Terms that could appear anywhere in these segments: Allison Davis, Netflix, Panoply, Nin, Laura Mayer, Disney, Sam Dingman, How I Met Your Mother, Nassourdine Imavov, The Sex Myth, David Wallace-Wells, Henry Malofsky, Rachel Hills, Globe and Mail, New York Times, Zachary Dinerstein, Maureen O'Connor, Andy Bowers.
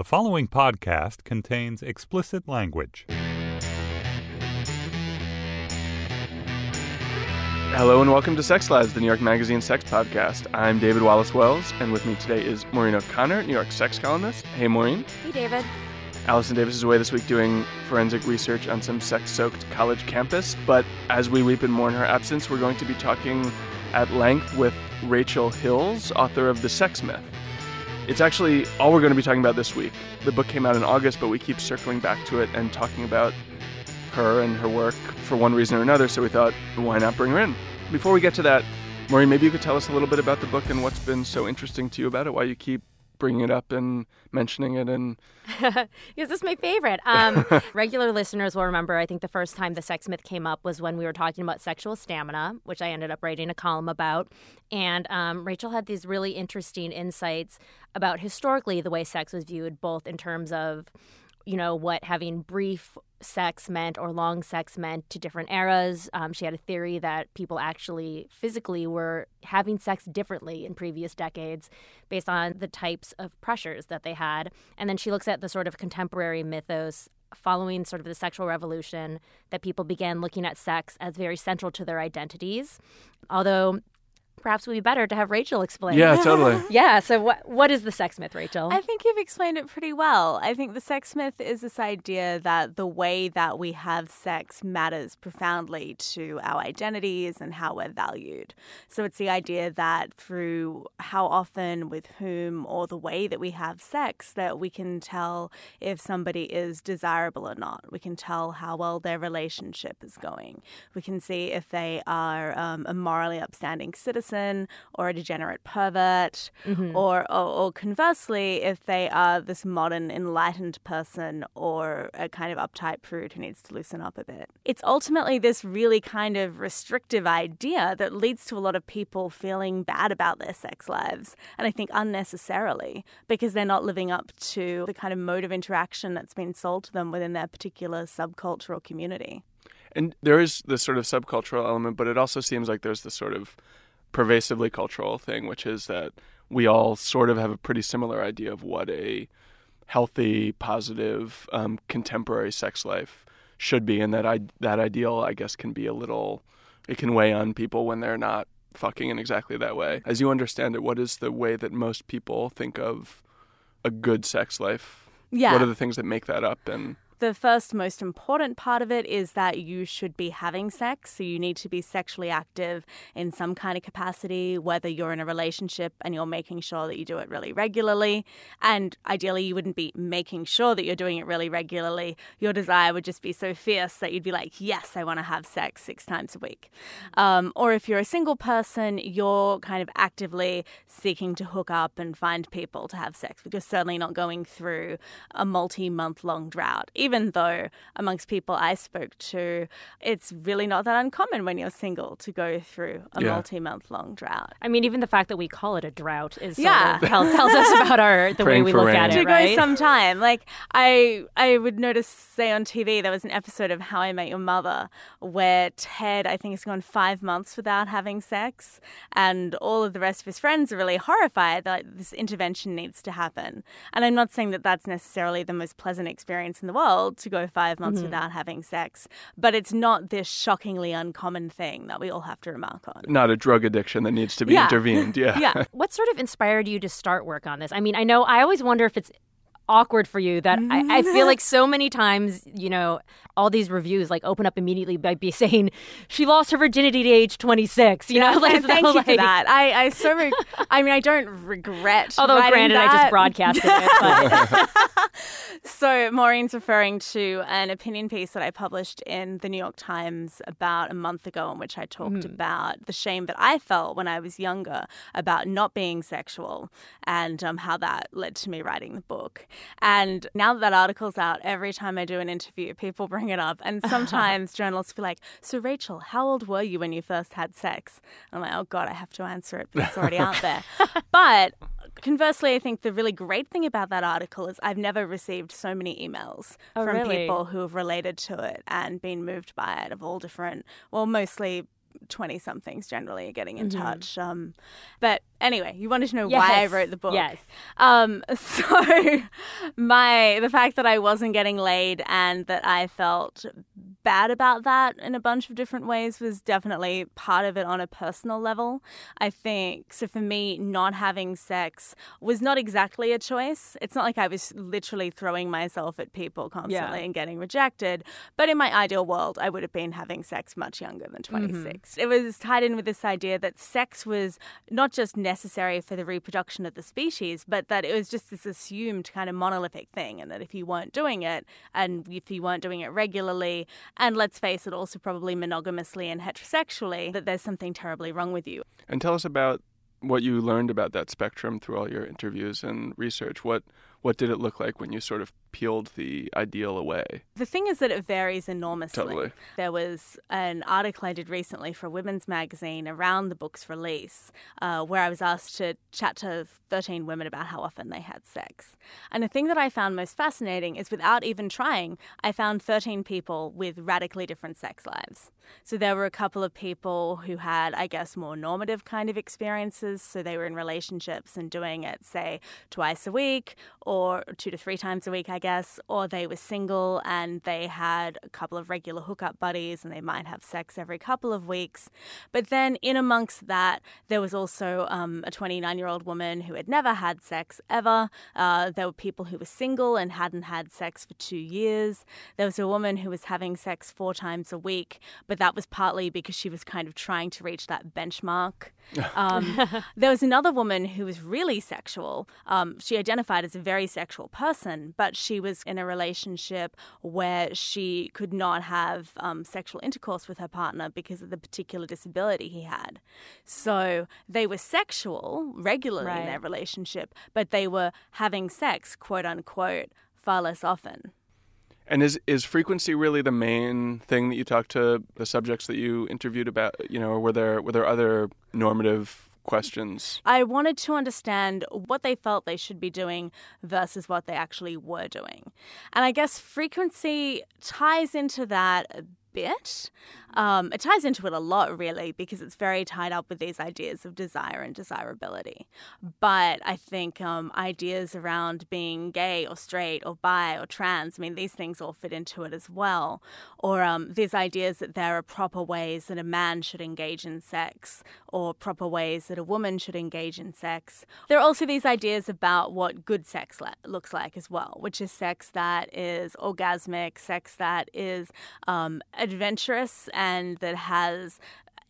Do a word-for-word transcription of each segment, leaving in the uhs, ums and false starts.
The following podcast contains explicit language. Hello and welcome to Sex Lives, the New York Magazine sex podcast. I'm David Wallace-Wells, and with me today is Maureen O'Connor, New York sex columnist. Hey, Maureen. Hey, David. Allison Davis is away this week doing forensic research on some sex-soaked college campus, but as we weep and mourn her absence, we're going to be talking at length with Rachel Hills, author of The Sex Myth. It's actually all we're going to be talking about this week. The book came out in August, but we keep circling back to it and talking about her and her work for one reason or another, so we thought, why not bring her in? Before we get to that, Maureen, maybe you could tell us a little bit about the book and what's been so interesting to you about it, why you keep bringing it up and mentioning it. And because it's my favorite. Um, regular listeners will remember, I think the first time The Sex Myth came up was when we were talking about sexual stamina, which I ended up writing a column about. And um, Rachel had these really interesting insights about historically the way sex was viewed, both in terms of, you know, what having brief sex meant or long sex meant to different eras. Um, she had a theory that people actually physically were having sex differently in previous decades based on the types of pressures that they had. And then she looks at the sort of contemporary mythos following sort of the sexual revolution that people began looking at sex as very central to their identities. Although perhaps it would be better to have Rachel explain. Yeah, totally. Yeah, so what what is the sex myth, Rachel? I think you've explained it pretty well. I think the sex myth is this idea that the way that we have sex matters profoundly to our identities and how we're valued. So it's the idea that through how often, with whom, or the way that we have sex, that we can tell if somebody is desirable or not. We can tell how well their relationship is going. We can see if they are um, a morally upstanding citizen, or a degenerate pervert, mm-hmm. or, or or conversely, if they are this modern, enlightened person or a kind of uptight prude who needs to loosen up a bit. It's ultimately this really kind of restrictive idea that leads to a lot of people feeling bad about their sex lives, and I think unnecessarily, because they're not living up to the kind of mode of interaction that's been sold to them within their particular subcultural community. And there is this sort of subcultural element, but it also seems like there's this sort of pervasively cultural thing, which is that we all sort of have a pretty similar idea of what a healthy, positive, um, contemporary sex life should be. And that I- that ideal, I guess, can be a little, it can weigh on people when they're not fucking in exactly that way. As you understand it, what is the way that most people think of a good sex life? Yeah. What are the things that make that up? And the first most important part of it is that you should be having sex. So you need to be sexually active in some kind of capacity, whether you're in a relationship and you're making sure that you do it really regularly. And ideally, you wouldn't be making sure that you're doing it really regularly. Your desire would just be so fierce that you'd be like, yes, I want to have sex six times a week. Um, or if you're a single person, you're kind of actively seeking to hook up and find people to have sex, because you're certainly not going through a multi-month long drought. Even though amongst people I spoke to, it's really not that uncommon when you're single to go through a yeah. multi-month-long drought. I mean, even the fact that we call it a drought is yeah. sort of tells, tells us about our the Praying way we look rain. At it, to right? To go sometime. Like, I, I would notice, say, on T V, there was an episode of How I Met Your Mother where Ted, I think, has gone five months without having sex, and all of the rest of his friends are really horrified that like, this intervention needs to happen. And I'm not saying that that's necessarily the most pleasant experience in the world, to go five months mm-hmm. without having sex. But it's not this shockingly uncommon thing that we all have to remark on. Not a drug addiction that needs to be yeah. intervened. Yeah. yeah. What sort of inspired you to start work on this? I mean, I know I always wonder if it's awkward for you that I, I feel like so many times, you know, all these reviews like open up immediately by be saying she lost her virginity to age twenty-six. You know, like, thank so, you like, for that. I, I so re- I mean, I don't regret. Although, granted, that. I just broadcasted it. But. So Maureen's referring to an opinion piece that I published in the New York Times about a month ago, in which I talked mm. about the shame that I felt when I was younger about not being sexual, and um, how that led to me writing the book. And now that that article's out, every time I do an interview, people bring it up. And sometimes journalists feel like, so Rachel, how old were you when you first had sex? And I'm like, oh, God, I have to answer it, but it's already out there. But conversely, I think the really great thing about that article is I've never received so many emails oh, from really? people who have related to it and been moved by it of all different, well, mostly twenty-somethings generally getting in mm-hmm. touch. Um, but anyway, you wanted to know yes. why I wrote the book. Yes. Um, so my the fact that I wasn't getting laid and that I felt bad about that in a bunch of different ways was definitely part of it on a personal level, I think. So for me, not having sex was not exactly a choice. It's not like I was literally throwing myself at people constantly yeah. and getting rejected. But in my ideal world, I would have been having sex much younger than twenty-six. Mm-hmm. It was tied in with this idea that sex was not just necessary for the reproduction of the species, but that it was just this assumed kind of monolithic thing, and that if you weren't doing it, and if you weren't doing it regularly, and let's face it, also probably monogamously and heterosexually, that there's something terribly wrong with you. And tell us about what you learned about that spectrum through all your interviews and research. What what did it look like when you sort of peeled the ideal away? The thing is that it varies enormously. Totally. There was an article I did recently for a women's magazine around the book's release uh, where I was asked to chat to thirteen women about how often they had sex. And the thing that I found most fascinating is without even trying, I found thirteen people with radically different sex lives. So there were a couple of people who had, I guess, more normative kind of experiences. So they were in relationships and doing it, say, twice a week or two to three times a week, I guess, or they were single and they had a couple of regular hookup buddies and they might have sex every couple of weeks. But then in amongst that, there was also um, a twenty-nine-year-old woman who had never had sex ever. Uh, there were people who were single and hadn't had sex for two years. There was a woman who was having sex four times a week, but that was partly because she was kind of trying to reach that benchmark. Um, there was another woman who was really sexual. Um, she identified as a very sexual person, but she was in a relationship where she could not have um, sexual intercourse with her partner because of the particular disability he had. So they were sexual regularly right. in their relationship, but they were having sex, quote unquote, far less often. And is is frequency really the main thing that you talked to the subjects that you interviewed about? You know, or were there were there other normative questions? I wanted to understand what they felt they should be doing versus what they actually were doing, and I guess frequency ties into that a bit. Um, it ties into it a lot, really, because it's very tied up with these ideas of desire and desirability. But I think um, ideas around being gay or straight or bi or trans, I mean, these things all fit into it as well. Or um, these ideas that there are proper ways that a man should engage in sex, or proper ways that a woman should engage in sex. There are also these ideas about what good sex le- looks like as well, which is sex that is orgasmic, sex that is um, adventurous and that has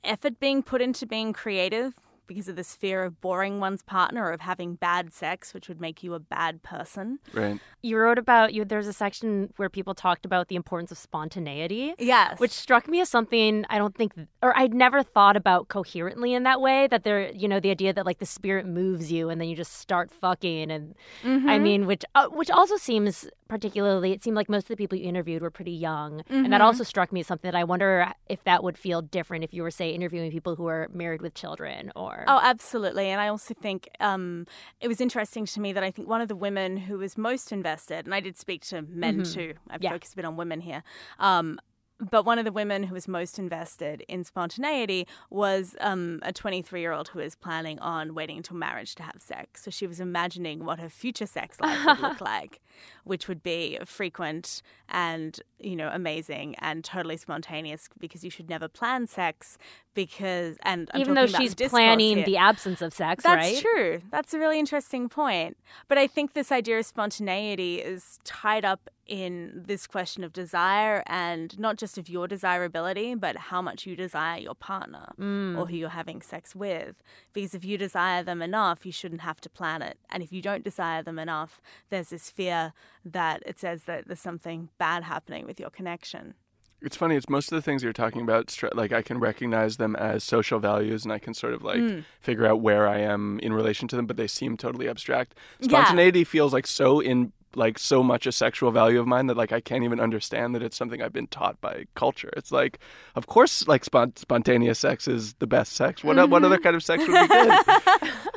effort being put into being creative because of this fear of boring one's partner or of having bad sex, which would make you a bad person. Right. You wrote about, you, there's a section where people talked about the importance of spontaneity. Yes. Which struck me as something I don't think, or I'd never thought about coherently in that way, that there, you know, the idea that like the spirit moves you and then you just start fucking. And mm-hmm. I mean, which uh, which also seems particularly, it seemed like most of the people you interviewed were pretty young. Mm-hmm. And that also struck me as something that I wonder if that would feel different if you were, say, interviewing people who are married with children or. Oh, absolutely. And I also think um, it was interesting to me that I think one of the women who was most invested, and I did speak to men mm-hmm. too, I've yeah. focused a bit on women here, um, but one of the women who was most invested in spontaneity was um, a twenty-three-year-old who was planning on waiting until marriage to have sex. So she was imagining what her future sex life would look like, which would be frequent and, you know, amazing and totally spontaneous because you should never plan sex because – and I'm even though she's planning here. The absence of sex, that's right? That's true. That's a really interesting point. But I think this idea of spontaneity is tied up in this question of desire and not just of your desirability, but how much you desire your partner mm. or who you're having sex with. Because if you desire them enough, you shouldn't have to plan it. And if you don't desire them enough, there's this fear that it says that there's something bad happening with your connection. It's funny. It's most of the things you're talking about, like I can recognize them as social values and I can sort of like mm. figure out where I am in relation to them, but they seem totally abstract. Spontaneity yeah. feels like so in... like so much a sexual value of mine that like I can't even understand that it's something I've been taught by culture. It's like, of course, like spont- spontaneous sex is the best sex. What mm-hmm. what other kind of sex would be good?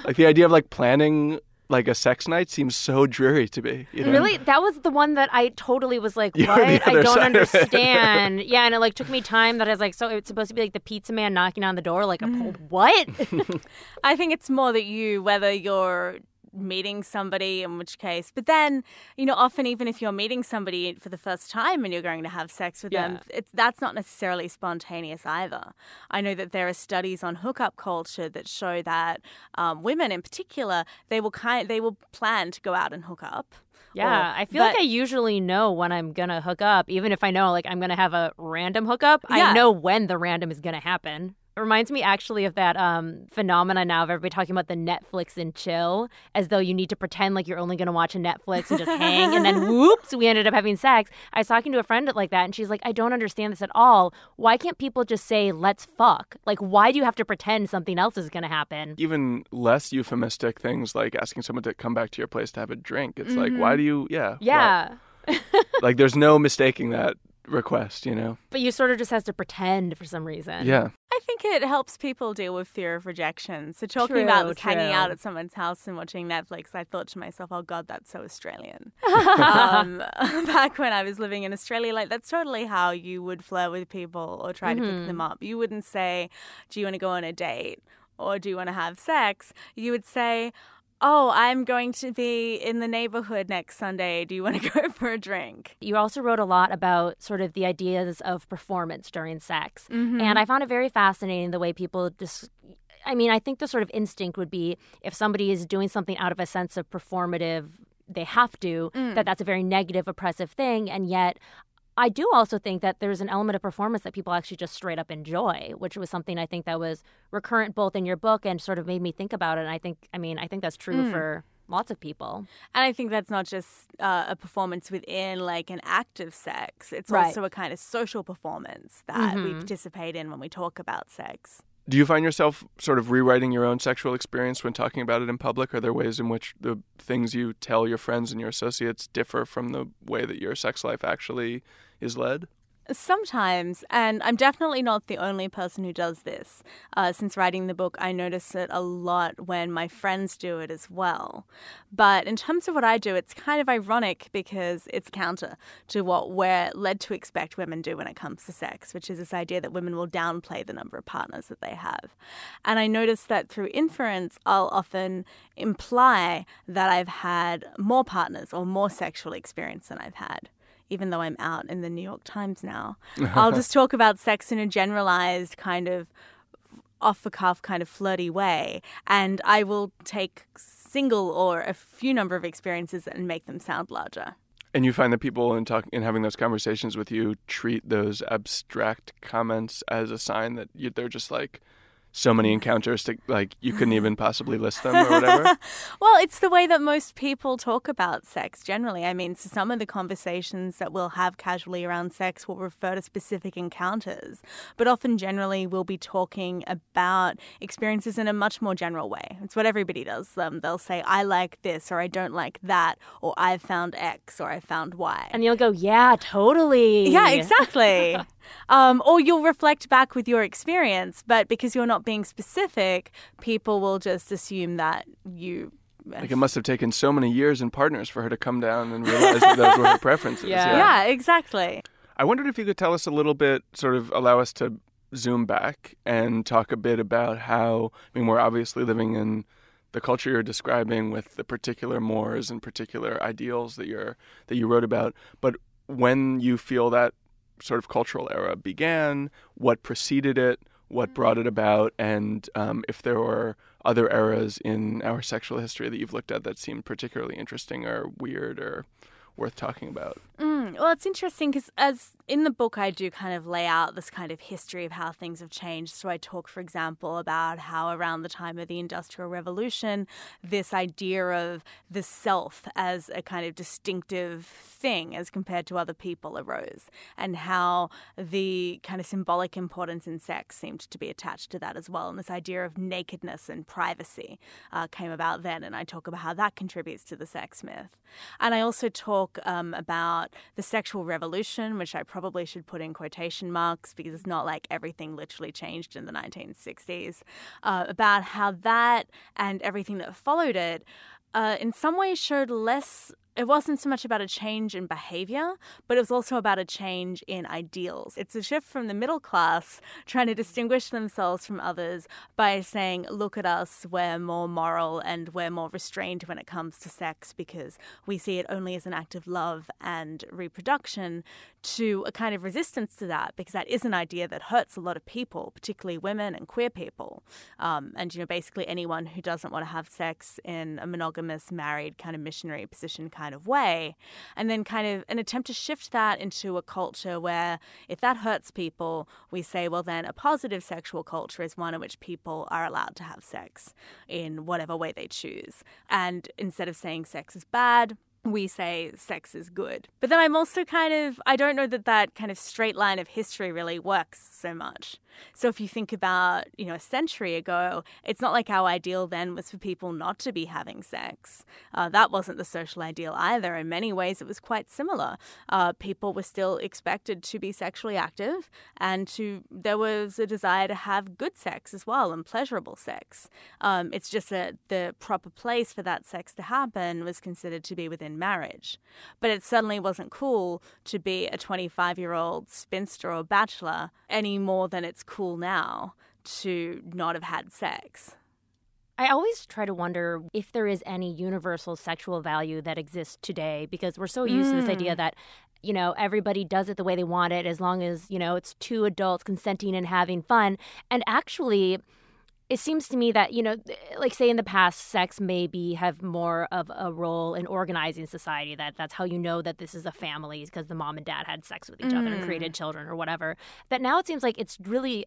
Like the idea of like planning like a sex night seems so dreary to me. You know? Really? That was the one that I totally was like, what? I don't understand. Yeah, and it like took me time that I was like, so it's supposed to be like the pizza man knocking on the door, like, mm. what? I think it's more that you, whether you're meeting somebody, in which case, but then, you know, often even if you're meeting somebody for the first time and you're going to have sex with yeah. them, it's, that's not necessarily spontaneous either. I know that there are studies on hookup culture that show that um, women, in particular, they will kind they will plan to go out and hook up. Yeah, or, I feel but, like I usually know when I'm gonna hook up, even if I know like I'm gonna have a random hookup. Yeah. I know when the random is gonna happen. It reminds me actually of that um, phenomenon now of everybody talking about the Netflix and chill, as though you need to pretend like you're only going to watch a Netflix and just hang, and then whoops, we ended up having sex. I was talking to a friend like that, and she's like, I don't understand this at all. Why can't people just say, let's fuck? Like, why do you have to pretend something else is going to happen? Even less euphemistic things like asking someone to come back to your place to have a drink. It's mm-hmm. like, why do you, yeah. Yeah. Well, like, there's no mistaking that request, you know? But you sort of just has to pretend for some reason. Yeah. I think it helps people deal with fear of rejection. So talking true, about true. hanging out at someone's house and watching Netflix, I thought to myself, oh, God, that's so Australian. um, back when I was living in Australia, like that's totally how you would flirt with people or try mm-hmm. to pick them up. You wouldn't say, do you want to go on a date or do you want to have sex? You would say, oh, I'm going to be in the neighborhood next Sunday. Do you want to go for a drink? You also wrote a lot about sort of the ideas of performance during sex. Mm-hmm. And I found it very fascinating the way people just... I mean, I think the sort of instinct would be if somebody is doing something out of a sense of performative, they have to, mm. that that's a very negative, oppressive thing. And yet... I do also think that there's an element of performance that people actually just straight up enjoy, which was something I think that was recurrent both in your book and sort of made me think about it. And I think, I mean, I think that's true mm. for lots of people. And I think that's not just uh, a performance within like an act of sex. It's right. also a kind of social performance that mm-hmm. we participate in when we talk about sex. Do you find yourself sort of rewriting your own sexual experience when talking about it in public? Are there ways in which the things you tell your friends and your associates differ from the way that your sex life actually is led? Sometimes, and I'm definitely not the only person who does this. Uh, since writing the book, I notice it a lot when my friends do it as well. But in terms of what I do, it's kind of ironic because it's counter to what we're led to expect women do when it comes to sex, which is this idea that women will downplay the number of partners that they have. And I notice that through inference, I'll often imply that I've had more partners or more sexual experience than I've had. Even though I'm out in the New York Times now. I'll just talk about sex in a generalized kind of off-the-cuff kind of flirty way. And I will take single or a few number of experiences and make them sound larger. And you find that people in talk in having those conversations with you treat those abstract comments as a sign that you, they're just like... so many encounters to, like, you couldn't even possibly list them or whatever? Well, it's the way that most people talk about sex generally. I mean, so some of the conversations that we'll have casually around sex will refer to specific encounters, but often generally we'll be talking about experiences in a much more general way. It's what everybody does. Um, they'll say, I like this, or I don't like that, or I found X, or I found Y. And you'll go, yeah, totally. Yeah, exactly. Um, or you'll reflect back with your experience, but because you're not being specific, people will just assume that you... Like it must have taken so many years and partners for her to come down and realize that those were her preferences. Yeah. yeah, exactly. I wondered if you could tell us a little bit, sort of allow us to zoom back and talk a bit about how, I mean, we're obviously living in the culture you're describing with the particular mores and particular ideals that you're that you wrote about, but when you feel that sort of cultural era began, what preceded it, what brought it about, and um, if there were other eras in our sexual history that you've looked at that seemed particularly interesting or weird or worth talking about. Mm, well, it's interesting because as in the book, I do kind of lay out this kind of history of how things have changed. So I talk, for example, about how around the time of the Industrial Revolution, this idea of the self as a kind of distinctive thing as compared to other people arose, and how the kind of symbolic importance in sex seemed to be attached to that as well. And this idea of nakedness and privacy uh, came about then. And I talk about how that contributes to the sex myth. And I also talk Um, about the sexual revolution, which I probably should put in quotation marks because it's not like everything literally changed in the nineteen sixties, uh, about how that and everything that followed it uh, in some ways showed less, it wasn't so much about a change in behavior, but it was also about a change in ideals. It's a shift from the middle class trying to distinguish themselves from others by saying, look at us, we're more moral and we're more restrained when it comes to sex because we see it only as an act of love and reproduction, to a kind of resistance to that because that is an idea that hurts a lot of people, particularly women and queer people. Um, and, you know, basically anyone who doesn't want to have sex in a monogamous, married kind of missionary position kind kind of way, and then kind of an attempt to shift that into a culture where if that hurts people, we say, well, then a positive sexual culture is one in which people are allowed to have sex in whatever way they choose. And instead of saying sex is bad, we say sex is good. But then I'm also kind of, I don't know that that kind of straight line of history really works so much. So if you think about, you know, a century ago, it's not like our ideal then was for people not to be having sex. Uh, that wasn't the social ideal either. In many ways, it was quite similar. Uh, people were still expected to be sexually active, and to there was a desire to have good sex as well and pleasurable sex. Um, it's just that the proper place for that sex to happen was considered to be within marriage. But it certainly wasn't cool to be a twenty-five-year-old spinster or bachelor any more than it's cool now to not have had sex. I always try to wonder if there is any universal sexual value that exists today, because we're so used mm. to this idea that, you know, everybody does it the way they want it as long as, you know, it's two adults consenting and having fun. And actually, it seems to me that, you know, like, say in the past, sex maybe have more of a role in organizing society, that that's how you know that this is a family, because the mom and dad had sex with each mm. other and created children or whatever. That now it seems like it's really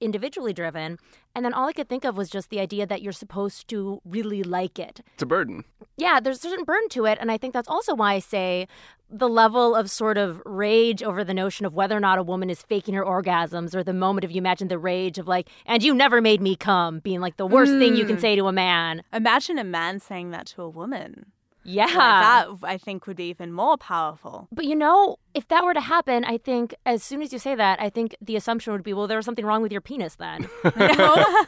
individually driven. And then all I could think of was just the idea that you're supposed to really like it. It's a burden. Yeah, there's a certain burden to it. And I think that's also why I say the level of sort of rage over the notion of whether or not a woman is faking her orgasms, or the moment of, you imagine the rage of like, and you never made me come, being like the worst mm. thing you can say to a man. Imagine a man saying that to a woman. Yeah. Like that, I think, would be even more powerful. But, you know, if that were to happen, I think as soon as you say that, I think the assumption would be, well, there was something wrong with your penis then. You know?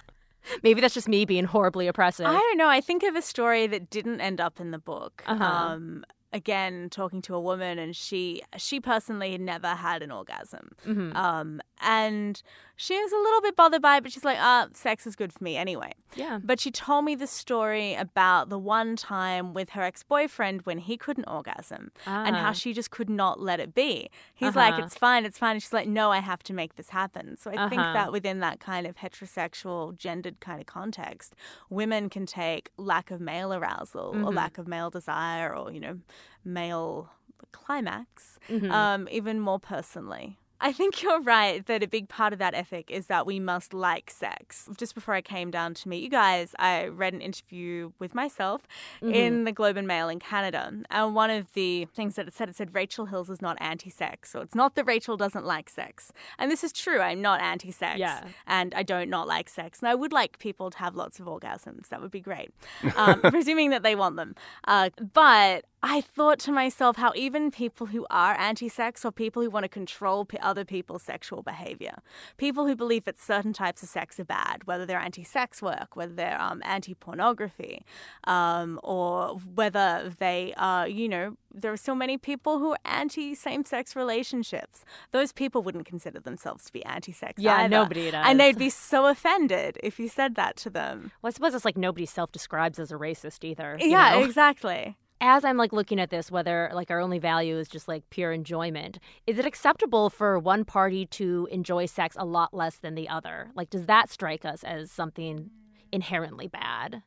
Maybe that's just me being horribly oppressive. I don't know. I think of a story that didn't end up in the book. Uh-huh. Um Again, talking to a woman, and she she personally had never had an orgasm. Mm-hmm. Um, and she was a little bit bothered by it, but she's like, ah, sex is good for me anyway. Yeah. But she told me the story about the one time with her ex-boyfriend when he couldn't orgasm ah. and how she just could not let it be. He's uh-huh. like, it's fine, it's fine. And she's like, no, I have to make this happen. So I uh-huh. think that within that kind of heterosexual, gendered kind of context, women can take lack of male arousal mm-hmm. or lack of male desire or, you know, male climax, mm-hmm. um, even more personally. I think you're right that a big part of that ethic is that we must like sex. Just before I came down to meet you guys, I read an interview with myself mm-hmm. in the Globe and Mail in Canada. And one of the things that it said, it said, Rachel Hills is not anti-sex. So it's not that Rachel doesn't like sex. And this is true. I'm not anti-sex. Yeah. And I don't not like sex. And I would like people to have lots of orgasms. That would be great. Um, presuming that they want them. Uh, but I thought to myself how even people who are anti-sex, or people who want to control other people's sexual behavior, people who believe that certain types of sex are bad, whether they're anti-sex work, whether they're um, anti-pornography, um, or whether they are, you know, there are so many people who are anti-same-sex relationships. Those people wouldn't consider themselves to be anti-sex yeah, either. Nobody does. And they'd be so offended if you said that to them. Well, I suppose it's like nobody self-describes as a racist either. Yeah, you know? Exactly. As I'm like looking at this, whether like our only value is just like pure enjoyment, is it acceptable for one party to enjoy sex a lot less than the other? Like, does that strike us as something inherently bad?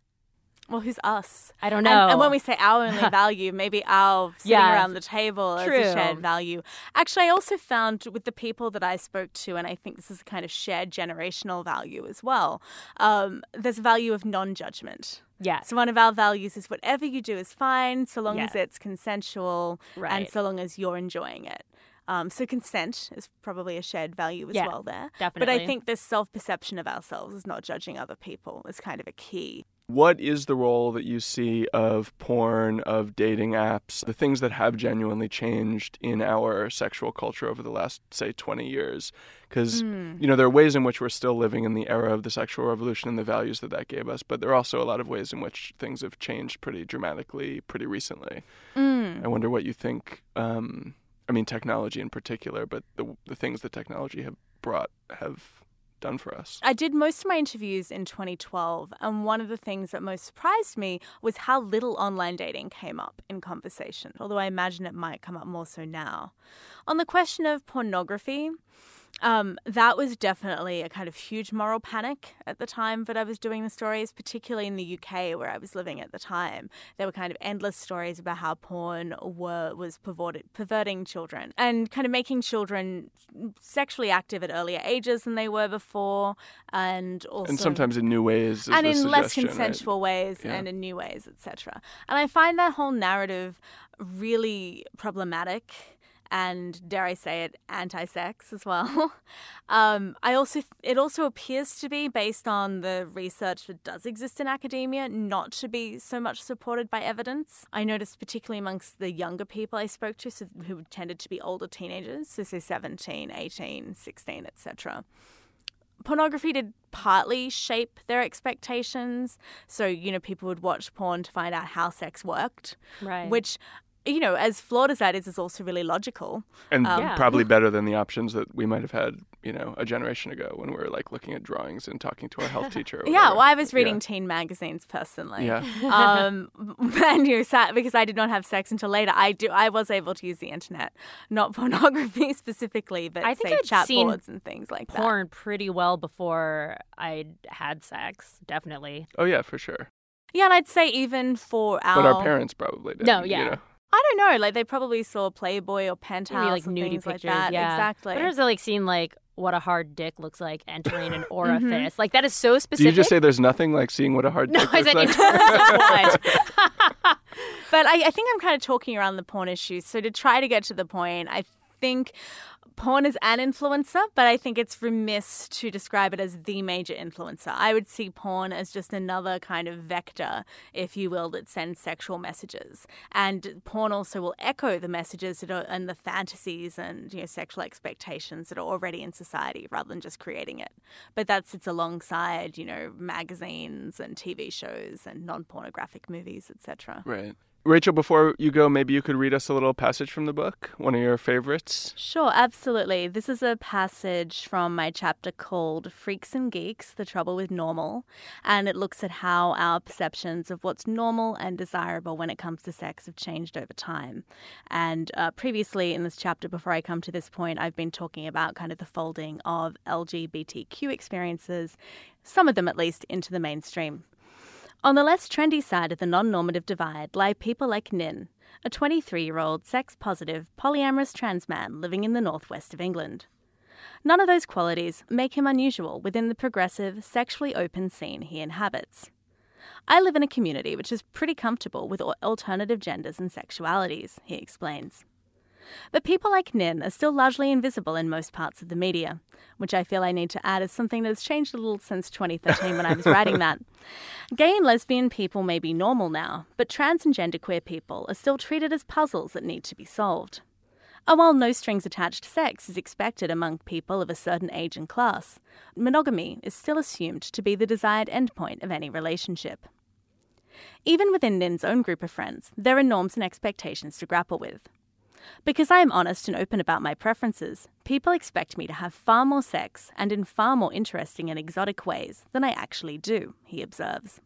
Well, who's us? I don't know. And, and when we say our only value, maybe our sitting yes. around the table True. As a shared value. Actually, I also found with the people that I spoke to, and I think this is a kind of shared generational value as well, um, there's a value of non-judgment. Yeah. So one of our values is whatever you do is fine, so long yeah. as it's consensual right. and so long as you're enjoying it. Um, so consent is probably a shared value as yeah, well there. Definitely. But I think this self-perception of ourselves as not judging other people is kind of a key What is the role that you see of porn, of dating apps, the things that have genuinely changed in our sexual culture over the last, say, twenty years? Because, mm. you know, there are ways in which we're still living in the era of the sexual revolution and the values that that gave us, but there are also a lot of ways in which things have changed pretty dramatically pretty recently. Mm. I wonder what you think, um, I mean, technology in particular, but the, the things that technology have brought have... done for us. I did most of my interviews in twenty twelve, and one of the things that most surprised me was how little online dating came up in conversation, although I imagine it might come up more so now. On the question of pornography, um, that was definitely a kind of huge moral panic at the time that I was doing the stories, particularly in the U K where I was living at the time. There were kind of endless stories about how porn were, was perverted, perverting children and kind of making children sexually active at earlier ages than they were before. And also, and sometimes in new ways. And in less consensual right? ways yeah. and in new ways, et cetera. And I find that whole narrative really problematic. And dare I say it, anti-sex as well. um, I also it also appears to be, based on the research that does exist in academia, not to be so much supported by evidence. I noticed particularly amongst the younger people I spoke to, so, who tended to be older teenagers, so say seventeen, eighteen, sixteen, et cetera. Pornography did partly shape their expectations. So, you know, people would watch porn to find out how sex worked, right? Which... you know, as flawed as that is, is also really logical. And um, yeah. probably better than the options that we might have had, you know, a generation ago when we were, like, looking at drawings and talking to our health teacher. yeah, well, I was reading yeah. teen magazines personally. Yeah. Um, and, you know, because I did not have sex until later, I do. I was able to use the internet. Not pornography specifically, but, I think say, I'd chat boards and things like porn that. Porn pretty well before I had sex, definitely. Oh, yeah, for sure. Yeah, and I'd say even for our... But our parents probably did. No, yeah. You know? I don't know. Like, they probably saw Playboy or Penthouse, like, and nudie things pictures, like that. Yeah. Exactly. But there's, like, seeing, like, what a hard dick looks like entering an orifice. mm-hmm. Like, that is so specific. Did you just say there's nothing like seeing what a hard no, dick looks like? No, I said in terms of what. But I, I think I'm kind of talking around the porn issue. So to try to get to the point, I think... porn is an influencer, but I think it's remiss to describe it as the major influencer. I would see porn as just another kind of vector, if you will, that sends sexual messages. And porn also will echo the messages that are, and the fantasies and, you know, sexual expectations that are already in society rather than just creating it. But that sits alongside, you know, magazines and T V shows and non-pornographic movies, et cetera. Right. Rachel, before you go, maybe you could read us a little passage from the book, one of your favorites. Sure, absolutely. This is a passage from my chapter called Freaks and Geeks, The Trouble with Normal, and it looks at how our perceptions of what's normal and desirable when it comes to sex have changed over time. And uh, previously in this chapter, before I come to this point, I've been talking about kind of the folding of L G B T Q experiences, some of them at least, into the mainstream. On the less trendy side of the non-normative divide lie people like Nin, a twenty-three-year-old sex-positive, polyamorous trans man living in the northwest of England. None of those qualities make him unusual within the progressive, sexually open scene he inhabits. I live in a community which is pretty comfortable with alternative genders and sexualities, he explains. But people like Nin are still largely invisible in most parts of the media, which I feel I need to add is something that has changed a little since twenty thirteen when I was writing that. Gay and lesbian people may be normal now, but trans and genderqueer people are still treated as puzzles that need to be solved. And while no strings attached sex is expected among people of a certain age and class, monogamy is still assumed to be the desired endpoint of any relationship. Even within Nin's own group of friends, there are norms and expectations to grapple with. Because I am honest and open about my preferences, people expect me to have far more sex and in far more interesting and exotic ways than I actually do, he observes.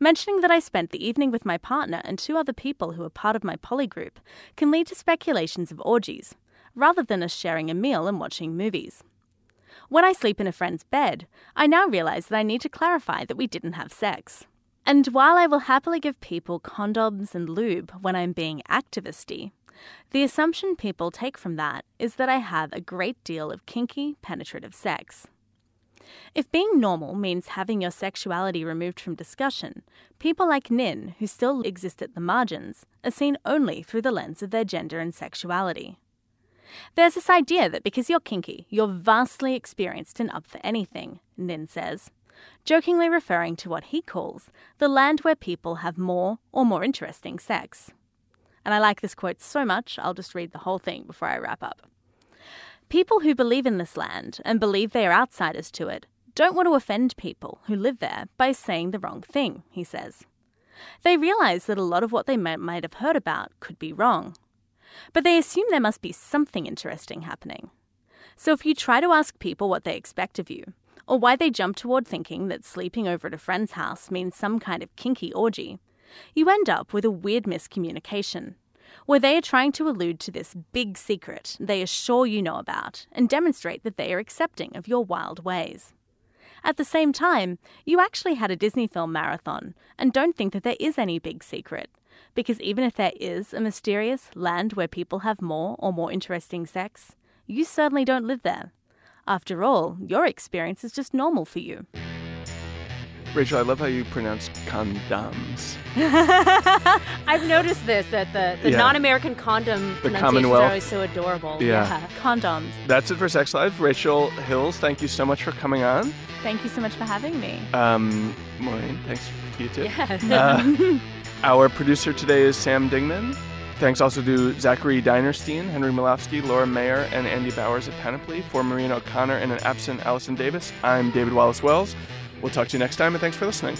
Mentioning that I spent the evening with my partner and two other people who are part of my poly group can lead to speculations of orgies, rather than us sharing a meal and watching movies. When I sleep in a friend's bed, I now realize that I need to clarify that we didn't have sex. And while I will happily give people condoms and lube when I'm being activisty, the assumption people take from that is that I have a great deal of kinky, penetrative sex. If being normal means having your sexuality removed from discussion, people like Nin, who still exist at the margins, are seen only through the lens of their gender and sexuality. There's this idea that because you're kinky, you're vastly experienced and up for anything, Nin says, jokingly referring to what he calls the land where people have more or more interesting sex. And I like this quote so much, I'll just read the whole thing before I wrap up. People who believe in this land and believe they are outsiders to it don't want to offend people who live there by saying the wrong thing, he says. They realize that a lot of what they might have heard about could be wrong, but they assume there must be something interesting happening. So if you try to ask people what they expect of you, or why they jump toward thinking that sleeping over at a friend's house means some kind of kinky orgy, you end up with a weird miscommunication, where they are trying to allude to this big secret they are sure you know about and demonstrate that they are accepting of your wild ways. At the same time, you actually had a Disney film marathon and don't think that there is any big secret, because even if there is a mysterious land where people have more or more interesting sex, you certainly don't live there. After all, your experience is just normal for you. Rachel, I love how you pronounce condoms. I've noticed this, that the, the yeah. non-American condom the pronunciations are always so adorable. Yeah. yeah. Condoms. That's it for Sex Live. Rachel Hills, thank you so much for coming on. Thank you so much for having me. Um, Maureen, thanks to you too. Yeah. Uh, our producer today is Sam Dingman. Thanks also to Zachary Dinerstein, Henry Malofsky, Laura Mayer, and Andy Bowers at Panoply. For Maureen O'Connor and an absent Allison Davis, I'm David Wallace-Wells. We'll talk to you next time, and thanks for listening.